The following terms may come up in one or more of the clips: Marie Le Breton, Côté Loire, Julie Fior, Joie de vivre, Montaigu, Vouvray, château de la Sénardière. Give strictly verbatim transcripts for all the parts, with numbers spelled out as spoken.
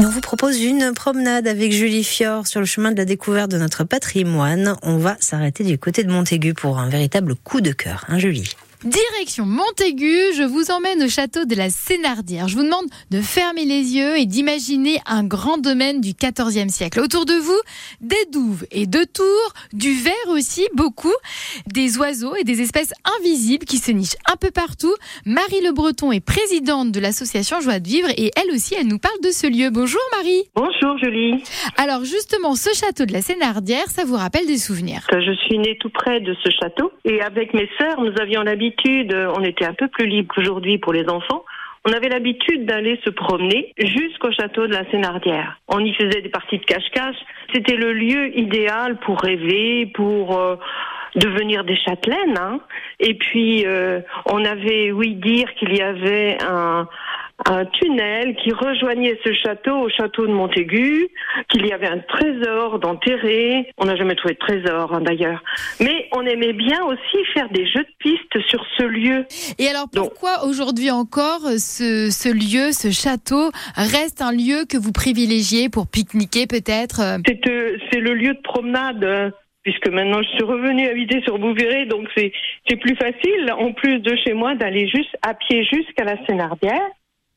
Et on vous propose une promenade avec Julie Fior sur le chemin de la découverte de notre patrimoine. On va s'arrêter du côté de Montaigu pour un véritable coup de cœur, hein Julie ? Direction Montaigu, je vous emmène au château de la Sénardière. Je vous demande de fermer les yeux et d'imaginer un grand domaine du quatorzième siècle. Autour de vous, des douves et deux tours, du verre aussi, beaucoup, des oiseaux et des espèces invisibles qui se nichent un peu partout. Marie Le Breton est présidente de l'association Joie de vivre et elle aussi, elle nous parle de ce lieu. Bonjour Marie. Bonjour Julie. Alors justement, ce château de la Sénardière, ça vous rappelle des souvenirs? Je suis née tout près de ce château et avec mes sœurs, nous avions l'habitude on était un peu plus libre qu'aujourd'hui pour les enfants. On avait l'habitude d'aller se promener jusqu'au château de la Sénardière. On y faisait des parties de cache-cache. C'était le lieu idéal pour rêver, pour euh, devenir des châtelaines. Hein. Et puis, euh, on avait ouï dire qu'il y avait un... un tunnel qui rejoignait ce château au château de Montaigu, qu'il y avait un trésor d'enterré. On n'a jamais trouvé de trésor, hein, d'ailleurs. Mais on aimait bien aussi faire des jeux de piste sur ce lieu. Et alors, pourquoi Donc, aujourd'hui encore, ce, ce lieu, ce château, reste un lieu que vous privilégiez pour pique-niquer, peut-être ? C'est, euh, c'est le lieu de promenade, hein. Puisque maintenant je suis revenue habiter sur Vouvray, donc c'est, c'est plus facile, en plus de chez moi, d'aller juste à pied jusqu'à la Sénardière.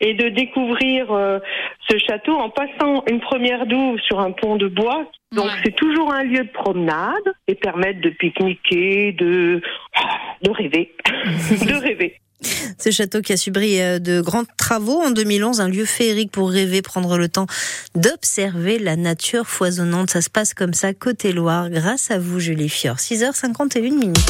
Et de découvrir euh, ce château en passant une première douve sur un pont de bois. Donc ouais. C'est toujours un lieu de promenade et permettre de pique-niquer, de, de rêver, de rêver. Ce château qui a subi de grands travaux en deux mille onze, un lieu féerique pour rêver, prendre le temps d'observer la nature foisonnante. Ça se passe comme ça, côté Loire, grâce à vous Julie Fior. six heures cinquante et une minutes.